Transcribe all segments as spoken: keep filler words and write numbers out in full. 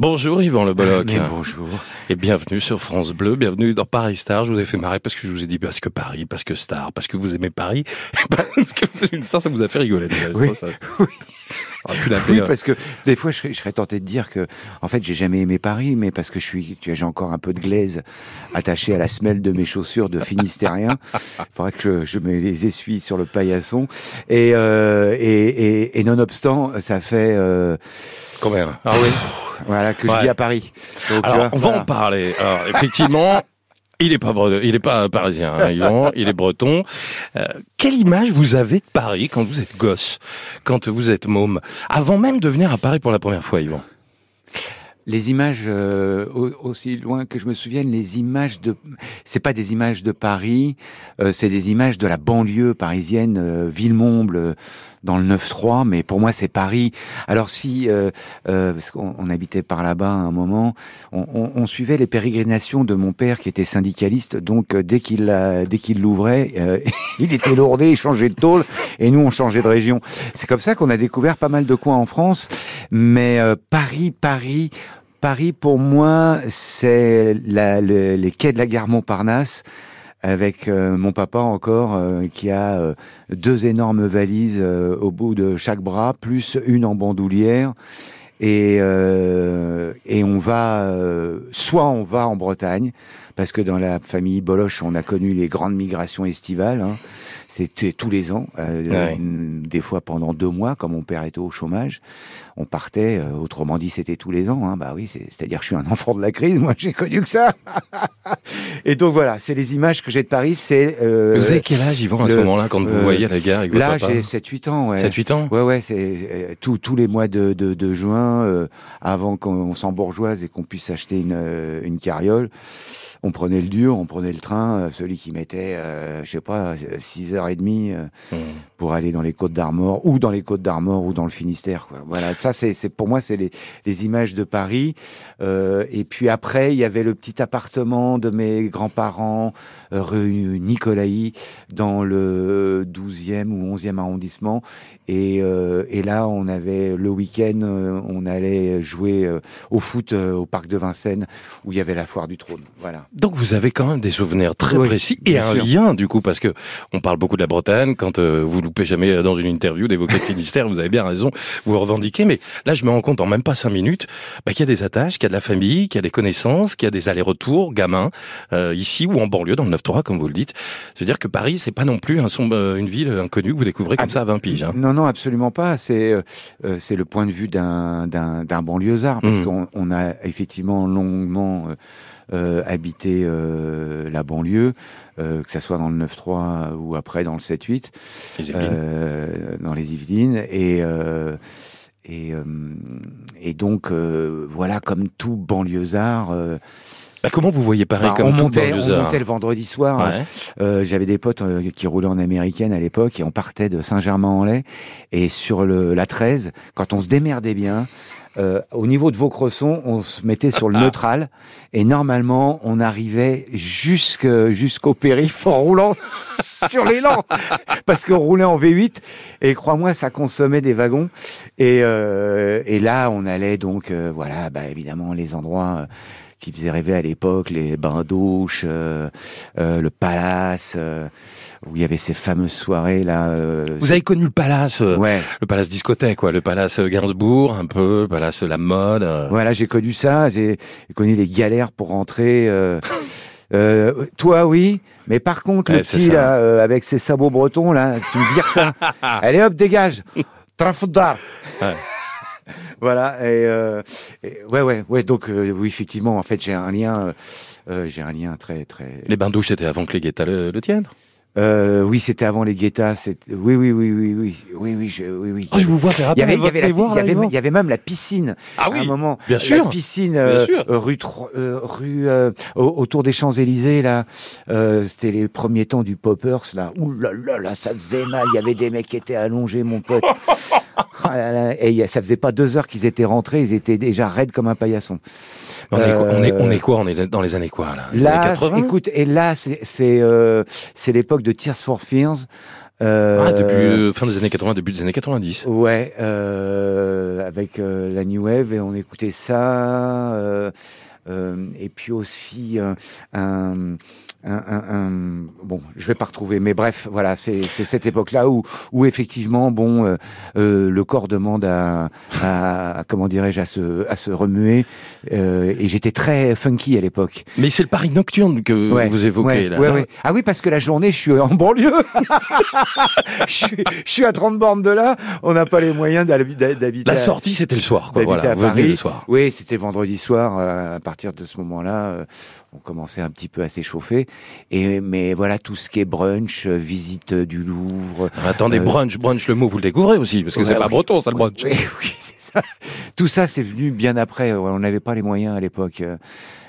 Bonjour Yvan Le Bolloc'h. Mais bonjour. Et bienvenue sur France Bleu, bienvenue dans Paris Star. Je vous ai fait marrer parce que je vous ai dit parce que Paris, parce que Star, parce que vous aimez Paris, parce que vous aimez une star, ça vous a fait rigoler. Oui, ça, ça... oui. Oui, parce que des fois, je serais, je serais tenté de dire que, en fait, j'ai jamais aimé Paris, mais parce que je suis, tu vois, j'ai encore un peu de glaise attachée à la semelle de mes chaussures de Finistérien. Il faudrait que je, je me les essuie sur le paillasson. Et, euh, et, et, et nonobstant, ça fait... Euh... Quand même. Ah oui. Voilà, que ouais. Je vis à Paris. Donc, alors, vois, on voilà. va en parler. Alors, effectivement... Il est pas bre... il est pas parisien, hein, Yvan. Il est breton. Euh, quelle image vous avez de Paris quand vous êtes gosse, quand vous êtes môme, avant même de venir à Paris pour la première fois, Yvan? Les images, euh, aussi loin que je me souvienne, les images de, c'est pas des images de Paris, euh, c'est des images de la banlieue parisienne, euh, Villemomble, euh, dans le neuf trois, mais pour moi c'est Paris. Alors si, euh, euh, parce qu'on on habitait par là-bas à un moment, on, on, on suivait les pérégrinations de mon père qui était syndicaliste, donc euh, dès qu'il euh, dès qu'il l'ouvrait, euh, il était lourdé, il changeait de tôle, et nous on changeait de région. C'est comme ça qu'on a découvert pas mal de coins en France, mais euh, Paris, Paris... Paris, pour moi, c'est la, le, les quais de la gare Montparnasse, avec euh, mon papa encore, euh, qui a euh, deux énormes valises euh, au bout de chaque bras, plus une en bandoulière. Et, euh, et on va, euh, soit on va en Bretagne, parce que dans la famille Bolloc'h, on a connu les grandes migrations estivales, hein. C'était tous les ans, euh, ouais. Des fois pendant deux mois, quand mon père était au chômage, on partait, euh, autrement dit c'était tous les ans, hein, bah oui, c'est, c'est-à-dire que je suis un enfant de la crise, moi j'ai connu que ça. Et donc voilà, c'est les images que j'ai de Paris, c'est... Euh, vous avez quel âge, Yvan, à ce le, moment-là, quand euh, vous voyez à la gare avec votre papa? Là, j'ai sept huit ans, ouais. sept huit ans? Ouais, ouais, c'est euh, tout, tous les mois de, de, de juin, euh, avant qu'on s'embourgeoise et qu'on puisse acheter une, euh, une carriole, on prenait le dur, on prenait le train, euh, celui qui mettait, euh, je sais pas, six heures et demie pour aller dans les Côtes d'Armor ou dans les Côtes d'Armor ou dans le Finistère, quoi. Voilà, ça c'est, c'est pour moi c'est les, les images de Paris. Euh, et puis après il y avait le petit appartement de mes grands-parents rue Nicolaï dans le douzième ou onzième arrondissement. Et, euh, et là on avait le week-end, on allait jouer au foot au parc de Vincennes où il y avait la foire du trône. Voilà. Donc vous avez quand même des souvenirs très oui, précis et un sûr. Lien du coup parce que on parle beaucoup de la Bretagne, quand euh, vous loupez jamais dans une interview d'évoquer le Finistère, vous avez bien raison, vous revendiquez, mais là je me rends compte en même pas cinq minutes bah, qu'il y a des attaches, qu'il y a de la famille, qu'il y a des connaissances, qu'il y a des allers-retours, gamins, euh, ici ou en banlieue, dans le neuf trois comme vous le dites. C'est-à-dire que Paris, c'est pas non plus un sombre, une ville inconnue que vous découvrez comme ah, ça à vingt piges. Hein. Non, non, absolument pas, c'est, euh, c'est le point de vue d'un, d'un, d'un banlieusard, parce mmh. qu'on on a effectivement longuement... Euh, Euh, habiter euh, la banlieue, euh, que ça soit dans le neuf trois ou après dans le sept huit, les euh, dans les Yvelines, et euh, et, euh, et donc euh, voilà, comme tout banlieusard. Euh, Bah comment vous voyez Paris bah, comme on montait, on montait le vendredi soir. Ouais. Hein. Euh, j'avais des potes euh, qui roulaient en américaine à l'époque et on partait de Saint-Germain-en-Laye et sur le, la treize, quand on se démerdait bien, euh, au niveau de Vaucresson, on se mettait sur le ah. neutral et normalement on arrivait jusque jusqu'au périph' en roulant sur l'élan parce qu'on roulait en V huit et crois-moi ça consommait des wagons et euh, et là on allait donc euh, voilà bah évidemment les endroits euh, qui faisait rêver à l'époque, les bains douches, euh, euh, le palace, euh, où il y avait ces fameuses soirées là. Euh, Vous c'est... avez connu le palace, euh, ouais. Le palace discothèque, quoi, le palace Gainsbourg, un peu, le palace la mode. Euh... Voilà, j'ai connu ça, j'ai, j'ai connu les galères pour rentrer. Euh... Euh, toi oui, mais par contre ouais, le petit là euh, avec ses sabots bretons là, tu me vires ça. Allez hop, dégage. Trafoudar. Ouais. Voilà et, euh, et ouais ouais ouais donc euh, oui effectivement en fait j'ai un lien euh, j'ai un lien très très les bains douches c'était avant que les guettas le, le tiennent. Euh, oui, c'était avant les guettas, c'est oui oui oui oui oui. Oui oui, je oui oui. Oh, je vous vois faire appel à votre mémoire. Il y avait il y avait il y avait même la piscine ah oui, à un moment. Bien sûr. La piscine euh, rue euh, rue euh, autour des Champs-Élysées là, euh, c'était les premiers temps du Poppers là. Ouh là là là, ça faisait mal, il y avait des mecs qui étaient allongés mon pote. Ah là là, et ça faisait pas deux heures qu'ils étaient rentrés, ils étaient déjà raides comme un paillasson. On est, euh, on, est, on est quoi on est dans les années quoi là, les là années quatre-vingts. Écoute, et là c'est c'est, euh, c'est l'époque de Tears for Fears. Euh, ah, depuis euh, fin des années quatre-vingts, début des années quatre-vingt-dix. Ouais, euh, avec euh, la New Wave, et on écoutait ça. Euh, euh, et puis aussi euh, un... Un, un, un, bon, je vais pas retrouver, mais bref, voilà, c'est, c'est cette époque-là où, où effectivement, bon, euh, euh, le corps demande à, à, à comment dirais-je, à se, à se remuer. Euh, et j'étais très funky à l'époque. Mais c'est le Paris nocturne que ouais, vous évoquez ouais, là. Ouais, ouais. Ah oui, parce que la journée, je suis en banlieue. je, suis, je suis à trente bornes de là. On n'a pas les moyens d'habiter. La sortie, c'était le soir, quoi. Voilà, à Paris. Le soir. Oui, c'était vendredi soir. Euh, à partir de ce moment-là. Euh, On commençait un petit peu à s'échauffer, et mais voilà, tout ce qui est brunch, visite du Louvre. Ah, attendez, euh... brunch, brunch, le mot, vous le découvrez aussi, parce que ouais, c'est oui, pas breton, ça, le brunch. Oui, oui, oui, c'est ça. Tout ça, c'est venu bien après. On n'avait pas les moyens à l'époque.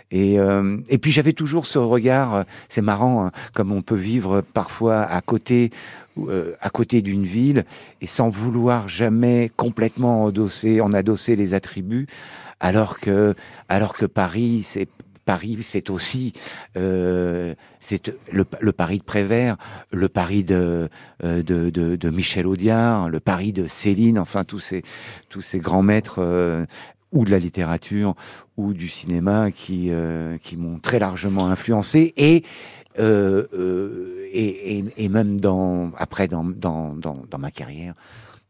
Et, euh, et puis j'avais toujours ce regard, c'est marrant, hein, comme on peut vivre parfois à côté, euh, à côté d'une ville, et sans vouloir jamais complètement endosser, en adosser les attributs, alors que, alors que Paris, c'est Paris, c'est aussi euh, c'est le, le Paris de Prévert, le Paris de, de, de, de Michel Audiard, le Paris de Céline, enfin tous ces, tous ces grands maîtres euh, ou de la littérature ou du cinéma qui, euh, qui m'ont très largement influencé. Et euh, euh, et, et, et même dans, après dans, dans, dans, dans ma carrière.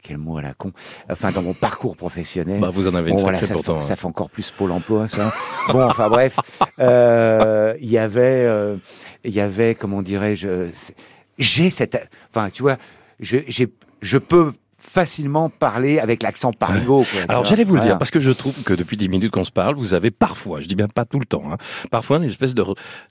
Quel mot à la con. Enfin, dans mon parcours professionnel. Bah, vous en avez une bon, voilà, ça, pourtant, fait, hein. Ça fait encore plus Pôle emploi, ça. Bon, enfin, bref. Il euh, y avait, il euh, y avait, comment dirais-je, j'ai cette, enfin, tu vois, je, j'ai, je peux facilement parler avec l'accent parigot. Quoi, alors, j'allais vous le dire, parce que je trouve que depuis dix minutes qu'on se parle, vous avez parfois, je dis bien pas tout le temps, hein, parfois une espèce de,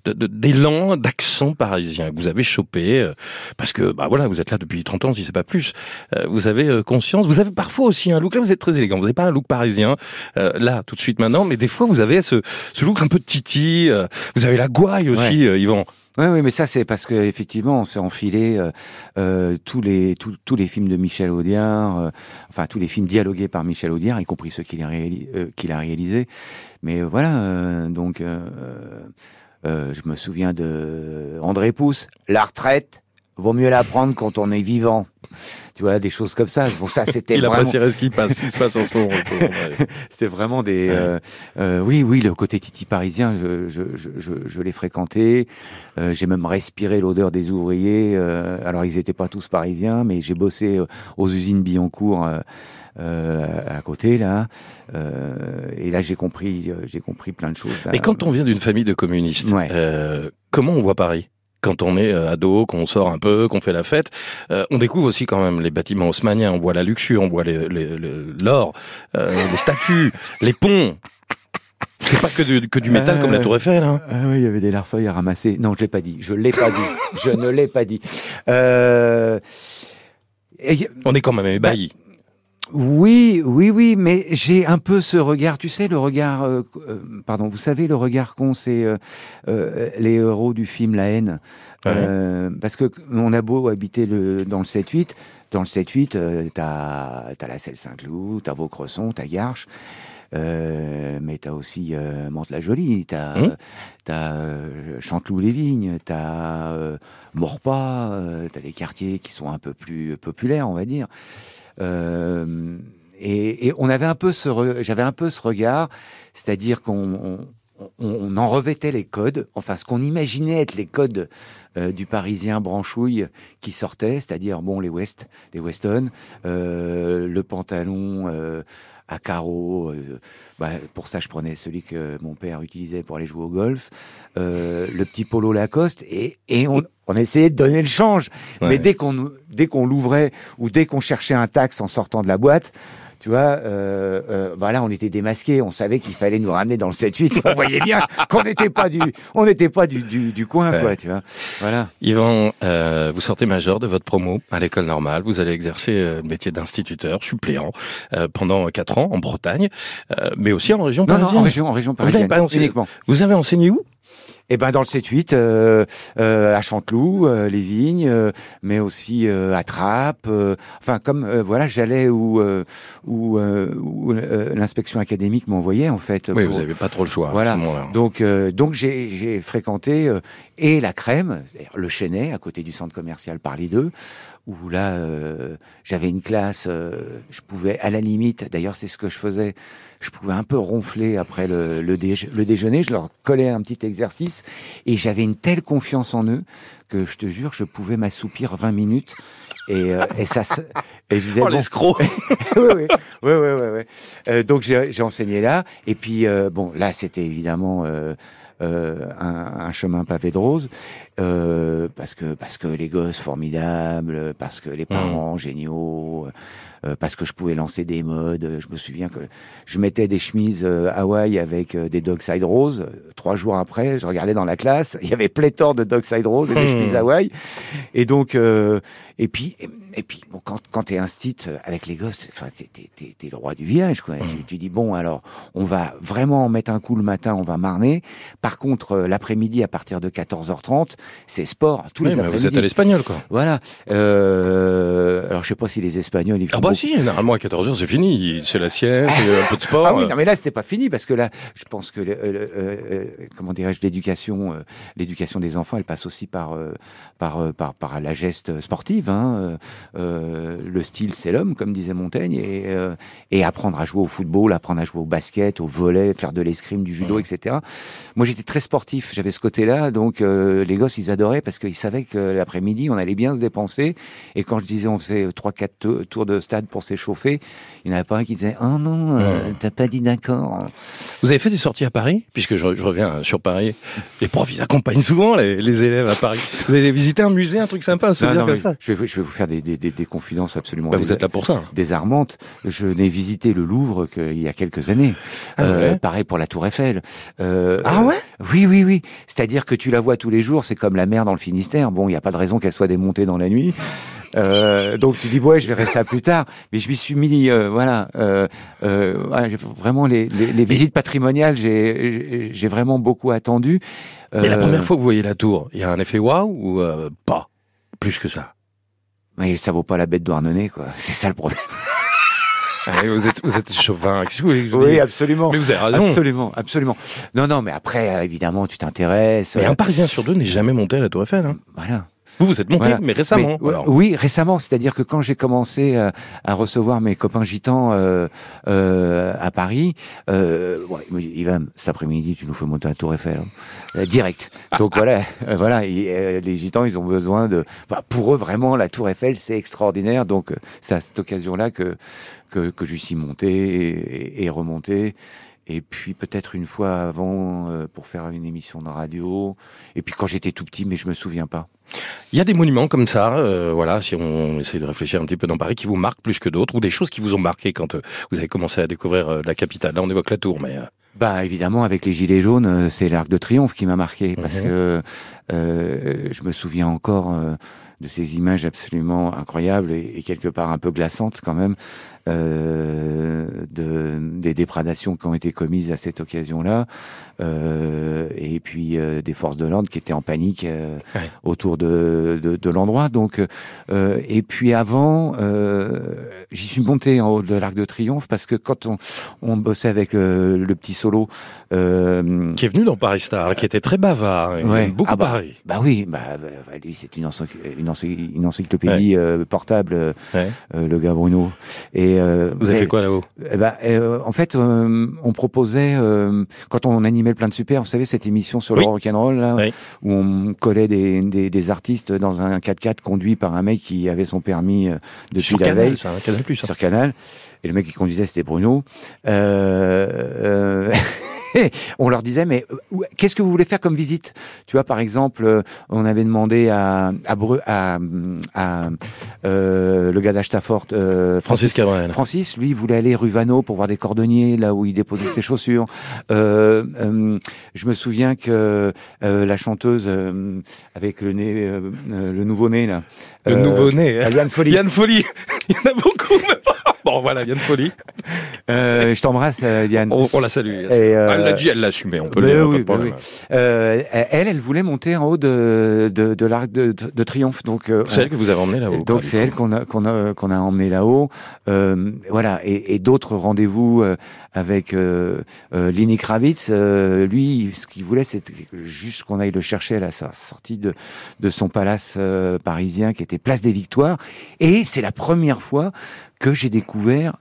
de, de, d'élan d'accent parisien que vous avez chopé, euh, parce que, bah voilà, vous êtes là depuis trente ans, si c'est pas plus. Euh, vous avez euh, conscience, vous avez parfois aussi un look, là vous êtes très élégant, vous n'avez pas un look parisien, euh, là, tout de suite maintenant, mais des fois vous avez ce, ce look un peu titi, euh, vous avez la gouaille aussi, ouais. euh, Yvan. Oui, oui, mais ça c'est parce que effectivement on s'est enfilé euh, euh, tous les tous, tous les films de Michel Audiard, euh, enfin tous les films dialogués par Michel Audiard, y compris ceux qu'il a, réalis- euh, qu'il a réalisés. Mais euh, voilà, euh, donc euh, euh, je me souviens de André Pousse, la retraite. Vaut mieux la prendre quand on est vivant. Tu vois, des choses comme ça. Bon, ça, c'était Il vraiment... apprécierait ce qui passe, ce qui se passe en ce moment. C'était vraiment des... Ouais. Euh, euh, oui, oui, le côté titi parisien, je, je, je, je, je l'ai fréquenté. Euh, j'ai même respiré l'odeur des ouvriers. Euh, alors, ils n'étaient pas tous parisiens, mais j'ai bossé euh, aux usines Billancourt euh, euh, à côté, là. Euh, et là, j'ai compris, euh, j'ai compris plein de choses. Là. Mais quand on vient d'une famille de communistes, ouais. euh, comment on voit Paris ? Quand on est ado, qu'on sort un peu, qu'on fait la fête, euh, on découvre aussi quand même les bâtiments haussmanniens, on voit la luxure, on voit les, les, les, l'or, euh, les statues, les ponts. C'est pas que du, que du métal euh, comme la Tour Eiffel. Hein. Euh, oui, il y avait des larfeuilles à ramasser. Non, je l'ai pas dit. Je l'ai pas dit. Je ne l'ai pas dit. Euh... Et... On est quand même ébahis. Bah... Oui, oui, oui, mais j'ai un peu ce regard, tu sais, le regard, euh, euh, pardon, vous savez, le regard qu'ont c'est euh, euh, les héros du film La Haine, ouais. euh, parce que on a beau habiter le, dans le sept huit, dans le sept huit, euh, t'as, t'as la Celle-Saint-Cloud, t'as Vaucresson, t'as Garches, euh, mais t'as aussi euh, Mantes-la-Jolie, t'as, mmh. t'as euh, Chanteloup-les-Vignes, t'as euh, Maurepas, euh, t'as les quartiers qui sont un peu plus populaires, on va dire. Euh, et, et on avait un peu ce, re, j'avais un peu ce regard, c'est-à-dire qu'on on, on en revêtait les codes, enfin ce qu'on imaginait être les codes euh, du Parisien branchouille qui sortait, c'est-à-dire bon les West, les Weston, euh, le pantalon euh, à carreaux. Euh, bah, pour ça je prenais celui que mon père utilisait pour aller jouer au golf, euh, le petit polo Lacoste, et, et on On essayait de donner le change, ouais. mais dès qu'on dès qu'on l'ouvrait ou dès qu'on cherchait un taxe en sortant de la boîte, tu vois, euh, euh, voilà, on était démasqués. On savait qu'il fallait nous ramener dans le sept huit. On voyait bien qu'on n'était pas du on n'était pas du du, du coin, ouais. quoi, tu vois. Voilà. Yvan, euh, vous sortez major de votre promo à l'école normale. Vous allez exercer euh, le métier d'instituteur suppléant euh, pendant quatre ans en Bretagne, euh, mais aussi en région non, parisienne. Non, en région, en région parisienne. Vous avez enseigné, uniquement. Vous avez enseigné où ? Eh ben dans le sept huit, euh, euh, à Chanteloup, euh, les Vignes, euh, mais aussi euh, à Trappes. Euh, enfin, comme euh, voilà, j'allais où, euh, où, euh, où euh, l'inspection académique m'envoyait en fait. Oui, pour... vous n'avez pas trop le choix. Voilà. À ce moment-là. Donc, euh, donc j'ai, j'ai fréquenté euh, et la Crème, c'est-à-dire le Chênay, à côté du centre commercial Paris deux, où là, euh, j'avais une classe, euh, je pouvais, à la limite, d'ailleurs c'est ce que je faisais, je pouvais un peu ronfler après le, le, déje- le déjeuner, je leur collais un petit exercice, et j'avais une telle confiance en eux, que je te jure, je pouvais m'assoupir vingt minutes, et, euh, et ça... Se... Et je disais, oh, bon, l'escroc. Oui, oui, oui, oui, oui. Euh, donc j'ai, j'ai enseigné là, et puis euh, bon, là c'était évidemment euh, euh, un, un chemin pavé de roses, euh, parce que parce que les gosses formidables, parce que les parents mmh. géniaux, euh, parce que je pouvais lancer des modes. Je me souviens que je mettais des chemises euh, Hawaï avec euh, des Dog Side Roses. Trois jours après, je regardais dans la classe, il y avait pléthore de Dog Side Roses et des mmh. chemises Hawaï. Et donc euh, et puis et, et puis bon, quand quand t'es instite avec les gosses, enfin, t'es, t'es, t'es, t'es le roi du village, quoi. Mmh. Tu, tu dis, bon, alors, on va vraiment mettre un coup le matin, on va marner. Par contre, euh, l'après-midi, à partir de quatorze heures trente, c'est sport, tous oui, les après-midi. Vous êtes à l'espagnol, quoi. Voilà. Euh... Alors, je sais pas si les Espagnols... Ils font ah bah beaucoup... si, généralement, à quatorze heures, c'est fini. C'est la sieste, c'est un peu de sport. Ah oui, non, mais là, c'était pas fini, parce que là, je pense que, euh, euh, euh, comment dirais-je, l'éducation, euh, l'éducation des enfants, elle passe aussi par, euh, par, euh, par, par, par la geste sportive, hein. Euh, le style, c'est l'homme, comme disait Montaigne, et, euh, et apprendre à jouer au football, apprendre à jouer au basket, au volley, faire de l'escrime, du judo, mmh. et cetera. Moi, j'étais très sportif, j'avais ce côté-là, donc euh, les gosses, ils adoraient parce qu'ils savaient que l'après-midi, on allait bien se dépenser, et quand je disais on faisait trois quatre tours de stade pour s'échauffer, il n'y en avait pas un qui disait « Oh non, euh, mmh. t'as pas dit d'accord ». Vous avez fait des sorties à Paris, puisque je, je reviens sur Paris, les profs, ils accompagnent souvent les, les élèves à Paris. Vous allez visiter un musée, un truc sympa, se non, dire non, comme ça. Je vais, je vais vous faire des, des, des, des confidences absolument bah vous êtes là pour ça. Désarmante. Je n'ai visité le Louvre qu'il y a quelques années. Ah euh, ouais. Pareil pour la Tour Eiffel. Euh, ah ouais euh, Oui, oui, oui. C'est-à-dire que tu la vois tous les jours, c'est comme la mer dans le Finistère. Bon, il n'y a pas de raison qu'elle soit démontée dans la nuit. Euh, donc tu dis, ouais, je verrai ça plus tard. Mais je m'y suis mis, euh, voilà. Euh, euh, voilà j'ai vraiment, les, les, les visites patrimoniales, j'ai, j'ai vraiment beaucoup attendu. Euh, Mais la première fois que vous voyez la Tour, il y a un effet waouh ou euh, pas plus que ça? Mais ça vaut pas la bête d'Ouarnenez, quoi. C'est ça le problème. Allez, vous êtes, vous êtes chauvin. Qu'est-ce que vous voulez que je dise ? Oui, absolument. Mais vous avez raison. Absolument, absolument. Non, non, mais après, évidemment, tu t'intéresses. Mais un Parisien sur deux n'est jamais monté à la Tour Eiffel, hein. Voilà. Vous, vous êtes monté, voilà. mais récemment. Mais, alors. Oui, récemment. C'est-à-dire que quand j'ai commencé euh, à recevoir mes copains gitans euh, euh, à Paris, euh, bon, il me dit, Yvan, cet après-midi, tu nous fais monter à la Tour Eiffel. Hein. Euh, direct. Donc voilà, euh, voilà. Et, euh, les gitans, ils ont besoin de... Bah, pour eux, vraiment, la Tour Eiffel, c'est extraordinaire. Donc c'est à cette occasion-là que, que, que je suis monté et, et, et remonté. Et puis peut-être une fois avant euh, pour faire une émission de radio. Et puis quand j'étais tout petit, mais je me souviens pas. Il y a des monuments comme ça, euh, voilà, si on essaie de réfléchir un petit peu dans Paris, qui vous marquent plus que d'autres, ou des choses qui vous ont marqué quand euh, vous avez commencé à découvrir euh, la capitale. Là, on évoque la Tour, mais... Euh... Bah évidemment, avec les gilets jaunes, c'est l'Arc de Triomphe qui m'a marqué, parce mmh. que euh, je me souviens encore... Euh, de ces images absolument incroyables et, et quelque part un peu glaçantes quand même, euh, de, des dépradations qui ont été commises à cette occasion-là, euh, et puis euh, des forces de l'ordre qui étaient en panique euh, ouais. autour de, de, de l'endroit. Donc, euh, et puis avant, euh, j'y suis monté en haut de l'Arc de Triomphe parce que quand on, on bossait avec euh, le petit Solo... Euh, qui est venu dans Paris Star, euh, qui était très bavard, ouais. il aime beaucoup ah bah, Paris. Bah oui, bah, bah, lui c'est une ancienne... Une une encyclopédie ouais. euh, portable, euh, ouais. euh, le gars Bruno. Et, euh, vous avez et, fait quoi là-haut ? Eh ben, euh, en fait, euh, on proposait, euh, quand on animait le Plein de Super, vous savez, cette émission sur oui. le rock'n'roll, là, oui. où on collait des, des, des artistes dans un quatre quatre conduit par un mec qui avait son permis depuis sur la Canal, veille. Ça, Canal Plus, hein. Sur Canal. Et le mec qui conduisait, c'était Bruno. Euh... euh... On leur disait, mais qu'est-ce que vous voulez faire comme visite ? Tu vois, par exemple, on avait demandé à, à, Breu, à, à euh, le gars d'Achtafort, euh, Francis Cabrel. Francis, lui, il voulait aller rue Vanneau pour voir des cordonniers, là où il déposait ses chaussures. Euh, euh, je me souviens que euh, la chanteuse, euh, avec le nez, euh, le nouveau-né, là. Le euh, nouveau-né. Yann Folie. Yann Folie. Il y en a beaucoup, mais pas. Bon, voilà, Yann Folli. Euh, je t'embrasse, Yann. On, on la salue. Et euh... Elle l'a dit, elle l'a assumé. On peut le dire. Oui, oui. euh, elle, elle voulait monter en haut de, de, de l'Arc de, de Triomphe. Donc, euh, c'est elle que vous avez emmenée là-haut. Donc, c'est elle qu'on a, qu'on a, qu'on a emmenée là-haut. Euh, voilà. Et, et d'autres rendez-vous avec euh, euh, Lenny Kravitz. Euh, lui, ce qu'il voulait, c'était juste qu'on aille le chercher à la sortie de, de son palace euh, parisien qui était Place des Victoires. Et c'est la première fois que j'ai découvert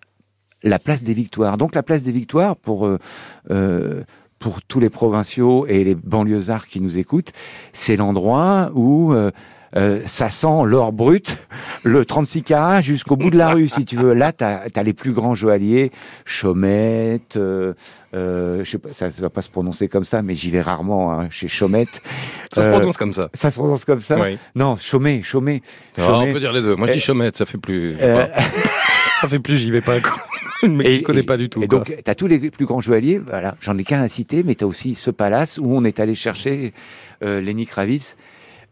la Place des Victoires. Donc la Place des Victoires, pour, euh, pour tous les provinciaux et les banlieusards qui nous écoutent, c'est l'endroit où euh, euh, ça sent l'or brut, le trente-six carats jusqu'au bout de la rue, si tu veux. Là, t'as, t'as les plus grands joailliers, Chaumet, euh, euh, je sais pas, ça ne va pas se prononcer comme ça, mais j'y vais rarement hein, chez Chaumet. Ça euh, se prononce comme ça. Ça se prononce comme ça oui. Non, Chaumet, Chaumet. Oh, on peut dire les deux. Moi, je dis Chaumet, ça fait plus... Euh... Ça fait plus, j'y vais pas. Mais je connais pas du tout. Et quoi. Donc, t'as tous les plus grands joailliers. Voilà, j'en ai qu'un à citer, mais t'as aussi ce palace où on est allé chercher euh, Lenny Kravitz,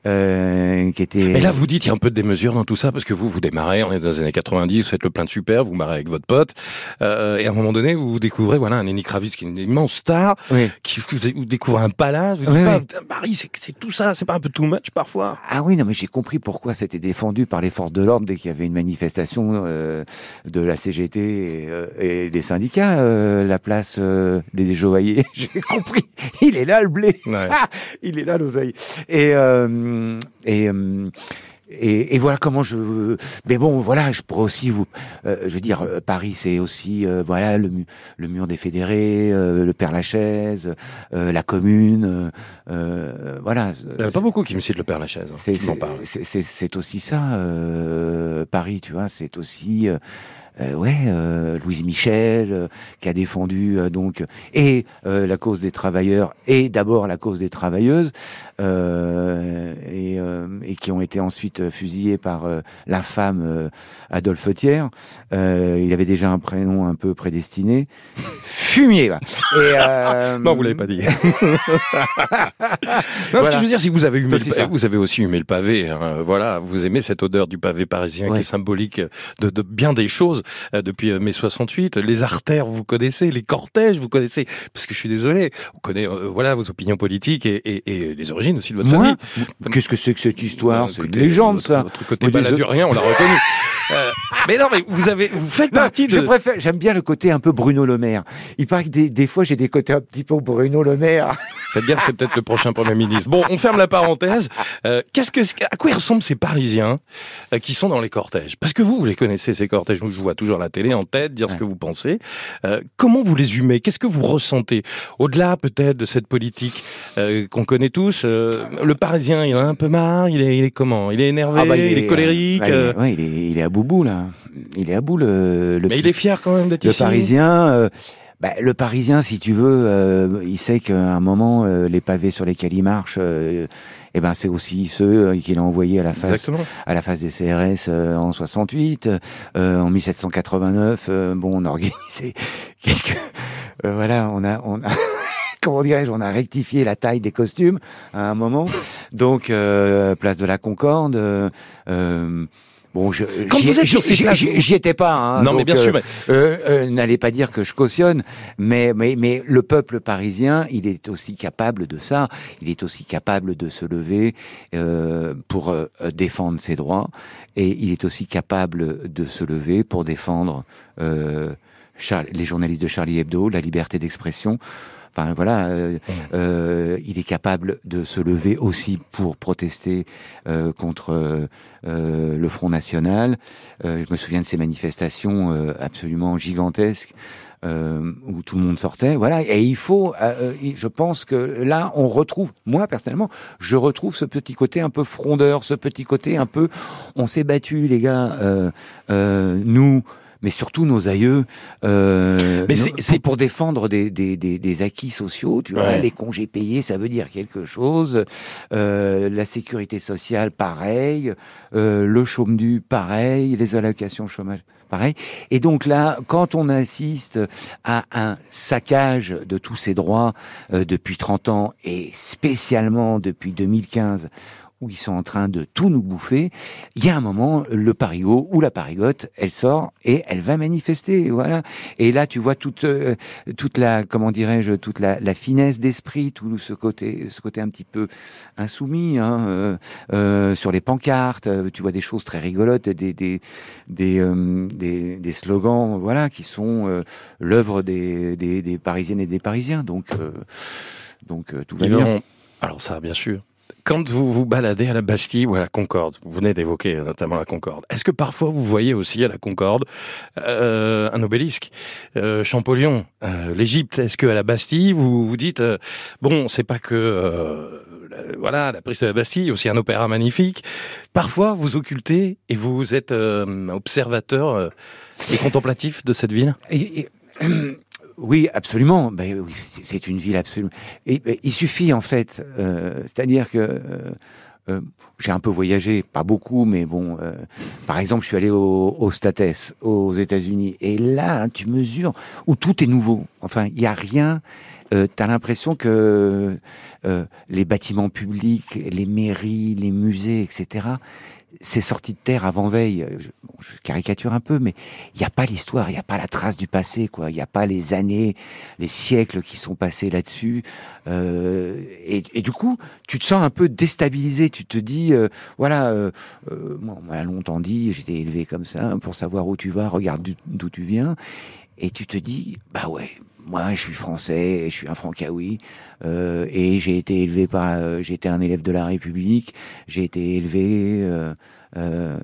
euh, qui était. Mais là, vous dites il y a un peu de démesure dans tout ça parce que vous vous démarrez, on est dans les années quatre-vingt-dix, vous faites le plein de super, vous marrez avec votre pote, euh, et à un moment donné, vous découvrez voilà un Lenny Kravitz qui est une immense star, oui. qui vous découvrez un palace. Vous oui, dites oui. Pas, Paris, c'est, c'est tout ça, c'est pas un peu too much parfois. Ah oui, non, mais j'ai compris pourquoi c'était défendu par les forces de l'ordre dès qu'il y avait une manifestation euh, de la C G T et, euh, et des syndicats, euh, la place euh, des joailliers. J'ai compris. Il est là le blé. Ouais. Ah, il est là l'oseille. Et euh, Et, et, et voilà comment je. Mais bon, voilà, je pourrais aussi vous. Euh, je veux dire, Paris, c'est aussi euh, voilà le, le mur des fédérés, euh, le Père Lachaise, euh, la Commune, euh, voilà. Il n'y a pas beaucoup qui me citent le Père Lachaise. Hein, c'est, c'est, c'est, c'est, c'est aussi ça, euh, Paris, tu vois. C'est aussi euh, euh, ouais, euh, Louise Michel euh, qui a défendu euh, donc et euh, la cause des travailleurs et d'abord la cause des travailleuses. Euh, et, euh, et qui ont été ensuite fusillés par euh, l'infâme euh, Adolphe Thiers. Euh, il avait déjà un prénom un peu prédestiné. Fumier, là. Et, euh... Non, vous l'avez pas dit. non, voilà. Ce que je veux dire, c'est que vous avez, humé le... vous avez aussi humé le pavé. Hein. Voilà, vous aimez cette odeur du pavé parisien ouais. qui est symbolique de, de bien des choses euh, depuis euh, mai soixante-huit. Les artères, vous connaissez, les cortèges, vous connaissez. Parce que je suis désolé, on connaît euh, voilà, vos opinions politiques et, et, et les origines. Aussi de votre Moi famille. Qu'est-ce que c'est que cette histoire non, C'est côté, une légende, votre, ça. Votre côté baladurien, on l'a reconnu. euh, mais non, mais vous avez, vous faites non, partie de. Je préfère, j'aime bien le côté un peu Bruno Le Maire. Il paraît que des, des fois j'ai des côtés un petit peu Bruno Le Maire. Faites gaffe, c'est peut-être le prochain Premier ministre. Bon, on ferme la parenthèse. Euh, qu'est-ce que, à quoi ressemblent ces Parisiens euh, qui sont dans les cortèges ? Parce que vous, vous les connaissez ces cortèges. Je vous vois toujours à la télé en tête dire ouais. ce que vous pensez. Euh, comment vous les humez ? Qu'est-ce que vous ressentez au-delà peut-être de cette politique euh, qu'on connaît tous euh, le Parisien, il a un peu marre, il est, il est comment ? Il est énervé, ah bah il, est, il est colérique. Bah il, est, ouais, il, est, il est à bout là. Il est à bout le. le Mais petit, il est fier quand même d'être le ici. Le Parisien, euh, bah, le Parisien, si tu veux, euh, il sait qu'à un moment, euh, les pavés sur lesquels il marche. Euh, Eh ben, c'est aussi ceux qu'il a envoyés à la face, Exactement. à la face des C R S euh, en soixante-huit, euh, en dix-sept cent quatre-vingt-neuf. Euh, bon, on a organisé quelques. Euh, voilà, on a. On a... Comment dirais-je, on a rectifié la taille des costumes à un moment. Donc, euh, place de la Concorde. Euh, euh, bon, je, Quand j'y, vous êtes j'y, sur ces j'y, places, j'y, j'y étais pas. Hein, non, donc, mais bien euh, sûr. Mais... Euh, euh, n'allez pas dire que je cautionne, mais, mais, mais le peuple parisien, il est aussi capable de ça. Il est aussi capable de se lever euh, pour euh, défendre ses droits, et il est aussi capable de se lever pour défendre euh, Char- les journalistes de Charlie Hebdo, la liberté d'expression. Enfin, voilà, euh, euh, il est capable de se lever aussi pour protester euh, contre euh, le Front National. Euh, je me souviens de ces manifestations euh, absolument gigantesques euh, où tout le monde sortait. Voilà, et il faut, euh, je pense que là, on retrouve, moi personnellement, je retrouve ce petit côté un peu frondeur, ce petit côté un peu, on s'est battu, les gars, euh, euh, nous. Mais surtout nos aïeux, euh, mais c'est, nos, c'est... pour défendre des, des, des, des acquis sociaux, tu ouais. vois, les congés payés, ça veut dire quelque chose, euh, la sécurité sociale, pareil, euh, le chômage, pareil, les allocations chômage, pareil. Et donc là, quand on assiste à un saccage de tous ces droits euh, depuis trente ans, et spécialement depuis deux mille quinze, où ils sont en train de tout nous bouffer, il y a un moment, le parigot ou la parigote, elle sort et elle va manifester, voilà. Et là, tu vois toute euh, toute la, comment dirais-je, toute la, la finesse d'esprit, tout ce côté, ce côté un petit peu insoumis, hein, euh, euh, sur les pancartes, tu vois des choses très rigolotes, des des des euh, des, des slogans, voilà, qui sont euh, l'œuvre des, des des Parisiennes et des Parisiens. Donc euh, donc euh, tout va bien. On... Alors ça, bien sûr. Quand vous vous baladez à la Bastille ou à la Concorde, vous venez d'évoquer notamment la Concorde, est-ce que parfois vous voyez aussi à la Concorde euh, un obélisque, euh, Champollion, euh, l'Égypte? Est-ce qu'à la Bastille, vous vous dites, euh, bon, c'est pas que euh, la, voilà, la prise de la Bastille, aussi un opéra magnifique. Parfois, vous occultez et vous êtes euh, observateur euh, et contemplatif de cette ville et, et... Oui, absolument. Ben oui, c'est une ville absolument. Et, et il suffit en fait, euh, c'est-à-dire que euh, euh, j'ai un peu voyagé, pas beaucoup, mais bon. Euh, par exemple, je suis allé au, au States, aux États-Unis, et là, hein, tu mesures où tout est nouveau. Enfin, il y a rien. Euh, t'as l'impression que euh, les bâtiments publics, les mairies, les musées, et cetera, c'est sorti de terre avant veille. Je, bon, je caricature un peu, mais il n'y a pas l'histoire, il n'y a pas la trace du passé, quoi. Il n'y a pas les années, les siècles qui sont passés là-dessus. Euh, et, et du coup, tu te sens un peu déstabilisé. Tu te dis, euh, voilà, euh, euh, moi, on m'a longtemps dit, j'étais élevé comme ça, hein, pour savoir où tu vas, regarde d'où tu viens. Et tu te dis, bah ouais, moi je suis français, je suis un francaoui, euh, et j'ai été élevé par, euh, j'ai été un élève de la République, j'ai été élevé euh, euh,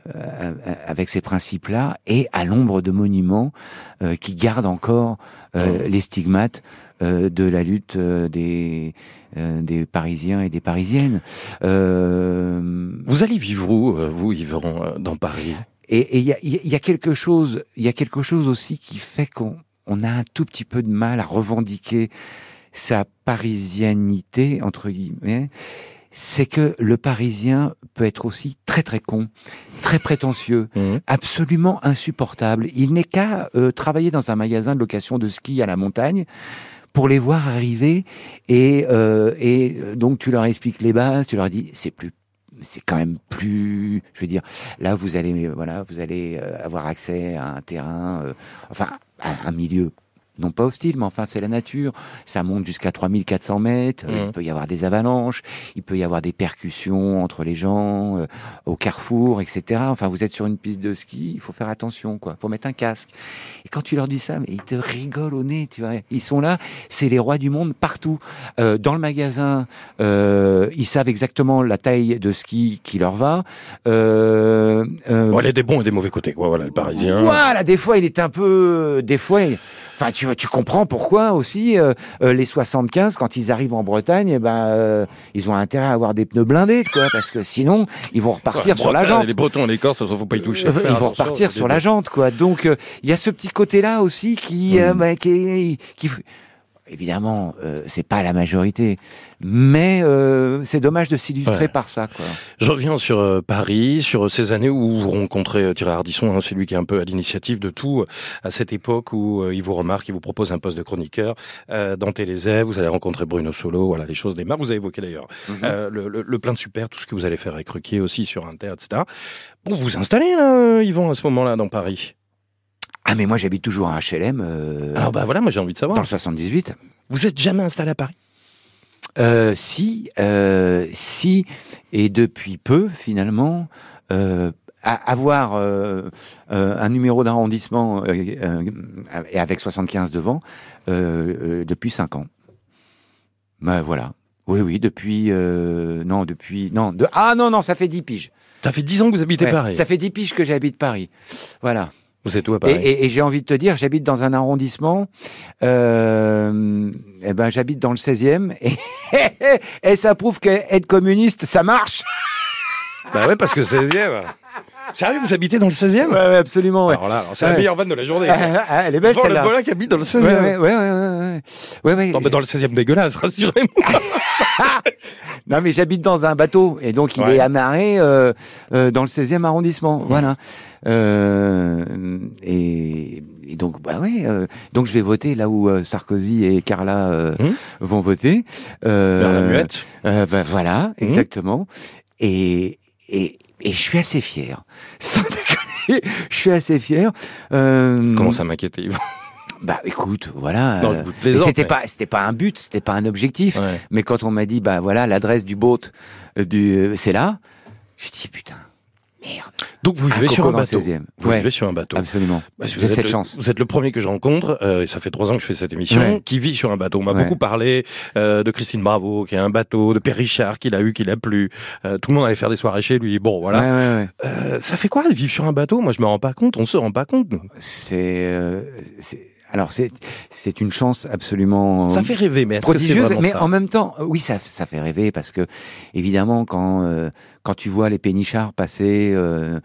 avec ces principes-là, et à l'ombre de monuments euh, qui gardent encore euh, les stigmates euh, de la lutte euh, des, euh, des Parisiens et des Parisiennes. Euh... Vous allez vivre où, vous, Yvan, dans Paris ? Et il y a, y a quelque chose, il y a quelque chose aussi qui fait qu'on on a un tout petit peu de mal à revendiquer sa parisianité entre guillemets. C'est que le Parisien peut être aussi très très con, très prétentieux, mmh. absolument insupportable. Il n'est qu'à euh, travailler dans un magasin de location de ski à la montagne pour les voir arriver et euh, et donc tu leur expliques les bases, tu leur dis c'est plus c'est quand même plus, je veux dire, là vous allez, voilà, vous allez avoir accès à un terrain, euh, enfin, à un milieu, non pas hostile, mais enfin c'est la nature, ça monte jusqu'à trois mille quatre cents mètres, mmh. il peut y avoir des avalanches, il peut y avoir des percussions entre les gens, euh, au carrefour, et cetera. Enfin, vous êtes sur une piste de ski, il faut faire attention, quoi, il faut mettre un casque. Et quand tu leur dis ça, mais ils te rigolent au nez, tu vois, ils sont là, c'est les rois du monde partout. Euh, dans le magasin, euh, ils savent exactement la taille de ski qui leur va. Euh, euh... Bon, il y a des bons et des mauvais côtés, quoi, voilà, le Parisien. Voilà, des fois il est un peu, des fois, il... enfin, tu Tu comprends pourquoi aussi euh, euh, les soixante-quinze quand ils arrivent en Bretagne, eh ben euh, ils ont intérêt à avoir des pneus blindés, quoi, parce que sinon ils vont repartir sur la jante. Les Bretons, les Corses, faut pas y toucher. Euh, ils vont repartir sur la jante, quoi. Donc il euh, y a ce petit côté-là aussi qui, mmh. euh, bah, qui, qui, évidemment, euh, c'est pas la majorité, mais euh, c'est dommage de s'illustrer ouais. par ça, quoi. Je reviens sur euh, Paris, sur ces années où vous rencontrez euh, Thierry Ardisson, hein, c'est lui qui est un peu à l'initiative de tout, euh, à cette époque où euh, il vous remarque, il vous propose un poste de chroniqueur euh, dans Télézay, vous allez rencontrer Bruno Solo, voilà, les choses démarrent, vous avez évoqué d'ailleurs mm-hmm. euh, le, le, le plein de super, tout ce que vous allez faire avec Ruquier aussi sur Inter, et cetera. Bon, vous vous installez là, Yvan, à ce moment-là, dans Paris? Ah mais moi j'habite toujours à H L M. Euh, Alors bah voilà, moi j'ai envie de savoir. Dans le soixante-dix-huit. Vous êtes jamais installé à Paris ? Euh, si, euh, si, et depuis peu finalement. Euh, avoir euh, euh, un numéro d'arrondissement et euh, euh, avec soixante-quinze devant euh, euh, depuis cinq ans. Ben voilà. Oui oui, depuis euh, non depuis non de ah non non ça fait dix piges. Ça fait dix ans que vous habitez ouais, Paris. Ça fait dix piges que j'habite Paris. Voilà. Vous êtes où à Paris ? Et, et, et j'ai envie de te dire, j'habite dans un arrondissement. Euh, et ben, j'habite dans le seizième et, et ça prouve qu'être communiste, ça marche. Bah ouais, parce que seizième. Sérieux, vous habitez dans le seizième ? Ouais, ouais, absolument. Ouais. Alors là, c'est ouais. la meilleure vanne de la journée. Ah, ah, elle est belle, celle-là. Le Bolloc'h habite dans le seizième. Ouais, ouais, ouais, ouais, ouais, ouais. Non, mais dans le seizième dégueulasse, rassurez-moi. Non, mais j'habite dans un bateau et donc il ouais. est amarré euh, euh, dans le seizième arrondissement. Ouais. Voilà. Euh, et, et donc, bah ouais. Euh, donc je vais voter là où euh, Sarkozy et Carla euh, hum. vont voter. Euh, Vers la Muette. Euh, bah, voilà, hum. exactement. Et, et, et je suis assez fier. Sans déconner, je suis assez fier. Euh... Comment ça m'inquiétait, Yvan ? Bah, écoute, voilà. Non, euh, mais c'était mais... pas, c'était pas un but, c'était pas un objectif. Ouais. Mais quand on m'a dit, bah voilà, l'adresse du boat, euh, du, euh, c'est là. J'ai dit, putain, merde. Donc vous vivez un sur un bateau. Vous ouais. vivez sur un bateau. Absolument. Bah, j'ai cette le, chance. Vous êtes le premier que je rencontre, euh, et ça fait trois ans que je fais cette émission, ouais. qui vit sur un bateau. On m'a ouais. beaucoup parlé euh, de Christine Bravo, qui a un bateau, de Pierre Richard, qu'il a eu, qu'il a plu. Euh, tout le monde allait faire des soirées chez lui. Bon, voilà. Ouais, ouais, ouais. Euh, ça fait quoi de vivre sur un bateau ? Moi, je me rends pas compte. On se rend pas compte. C'est. Euh, c'est... Alors c'est c'est une chance absolument ça fait rêver mais est-ce prodigieuse, que c'est vraiment mais ça en même temps oui ça ça fait rêver parce que évidemment quand euh, quand tu vois les pénichards passer euh,